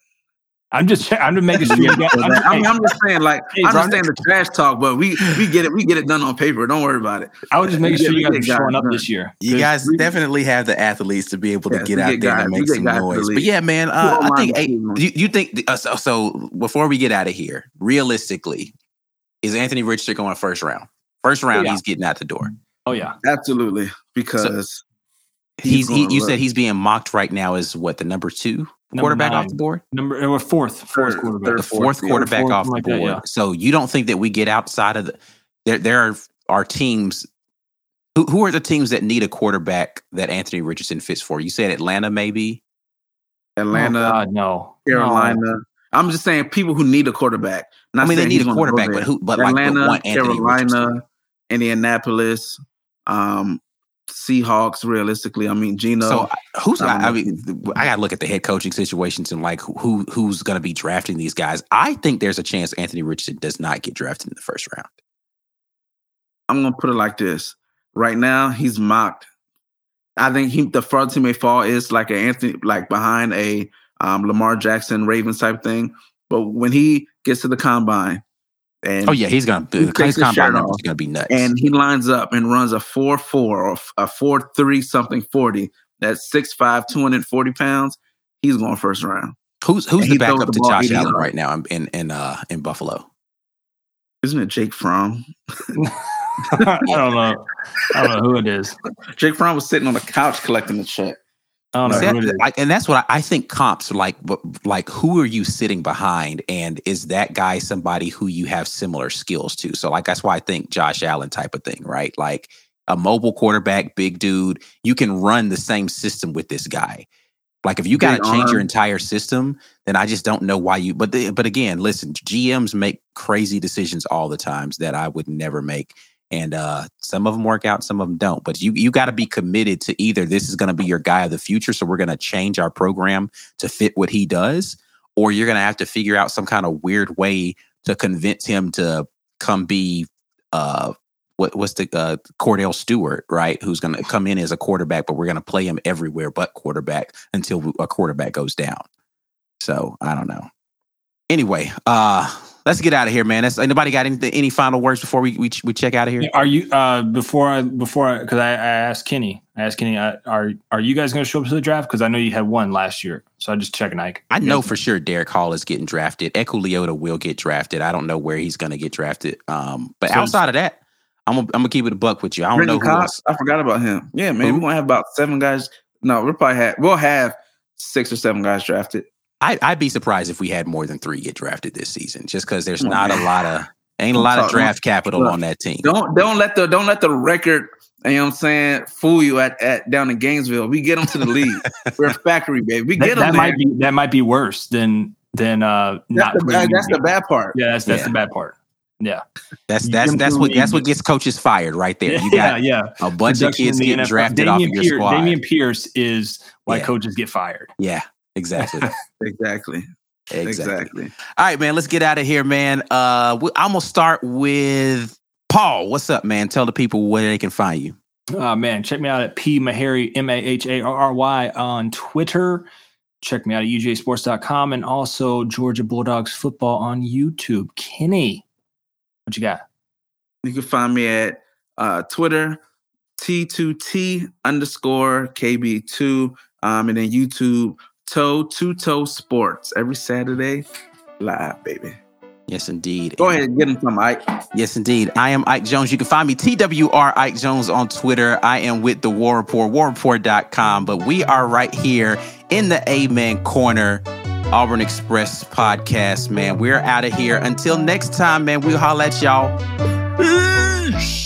I'm just making sure. I'm just saying, like, I understand the trash talk, but we get it done on paper. Don't worry about it. I was just making sure you guys are showing up this year. You guys definitely have the athletes to be able to get out there and make some noise. But yeah, man, I think you think so. Before we get out of here, realistically, is Anthony Richardson going first round? First round, he's getting out the door. Oh yeah, absolutely. Because you said he's being mocked right now as what, the number 2? Quarterback off the board? Fourth quarterback. The fourth quarterback off the board. Yeah. So you don't think that we get outside of there are teams who are the teams that need a quarterback that Anthony Richardson fits for? You said Atlanta, maybe? Atlanta. Oh God, no. Carolina. No. I'm just saying people who need a quarterback. They need a quarterback, but Atlanta, like Carolina, Indianapolis, Seahawks, realistically. I mean, Geno. So who's? I gotta look at the head coaching situations and like who's gonna be drafting these guys. I think there's a chance Anthony Richardson does not get drafted in the first round. I'm gonna put it like this: right now, he's mocked. I think the farthest he may fall is like an Anthony, like behind a Lamar Jackson, Ravens type thing. But when he gets to the combine. And he's going to be nuts. And he lines up and runs a 4.4 or a 4.3 something 40. That's 6'5", 240 pounds. He's going first round. Who's the backup to Josh Allen right now in Buffalo? Isn't it Jake Fromm? I don't know who it is. Jake Fromm was sitting on the couch collecting the check. I don't know. And that's what I think comps are like who are you sitting behind, and is that guy somebody who you have similar skills to? So like that's why I think Josh Allen type of thing, right? Like a mobile quarterback, big dude, you can run the same system with this guy. Like if you got to change your entire system, then I just don't know why you. But again, listen, GMs make crazy decisions all the times that I would never make. And some of them work out, some of them don't. But you got to be committed to either this is going to be your guy of the future, so we're going to change our program to fit what he does, or you're going to have to figure out some kind of weird way to convince him to come be Cordell Stewart, right? Who's going to come in as a quarterback, but we're going to play him everywhere but quarterback until a quarterback goes down. So I don't know. Anyway, Let's get out of here, man. That's, anybody got any final words before we check out of here? Are you before because I asked Kenny. Are you guys going to show up to the draft? Because I know you had one last year, so I just checking, Ike. I know for sure Derek Hall is getting drafted. Ekuliota will get drafted. I don't know where he's going to get drafted. But so outside of that, I'm gonna keep it a buck with you. I don't know who else. I forgot about him. Yeah, man, we're gonna have about 7 guys. No, we'll have 6 or 7 guys drafted. I'd be surprised if we had more than 3 get drafted this season, just because there's not a lot of draft capital on that team. Don't let the record, you know what I'm saying, fool you at down in Gainesville. We get them to the league. We're a factory, baby. We get them. That might be worse than not. That's the bad part. Yeah, that's the bad part. Yeah, that's what gets coaches fired right there. You got a bunch of kids getting drafted off of your squad. Damian Pierce is why coaches get fired. Yeah, exactly. Exactly. All right, man. Let's get out of here, man. I'm gonna start with Paul. What's up, man? Tell the people where they can find you. Man, check me out at P Meharry MAHARRY on Twitter. Check me out at ujasports.com and also Georgia Bulldogs football on YouTube. Kenny, what you got? You can find me at Twitter, T2T_KB2, and then YouTube, Toe Sports, every Saturday, live, baby. Yes, indeed. Go ahead and get him some, Ike. Yes, indeed. I am Ike Jones. You can find me, TWR Ike Jones on Twitter. I am with the War Report, warreport.com, but we are right here in the Amen Corner, Auburn Express podcast, man. We're out of here. Until next time, man, we'll holler at y'all. Peace.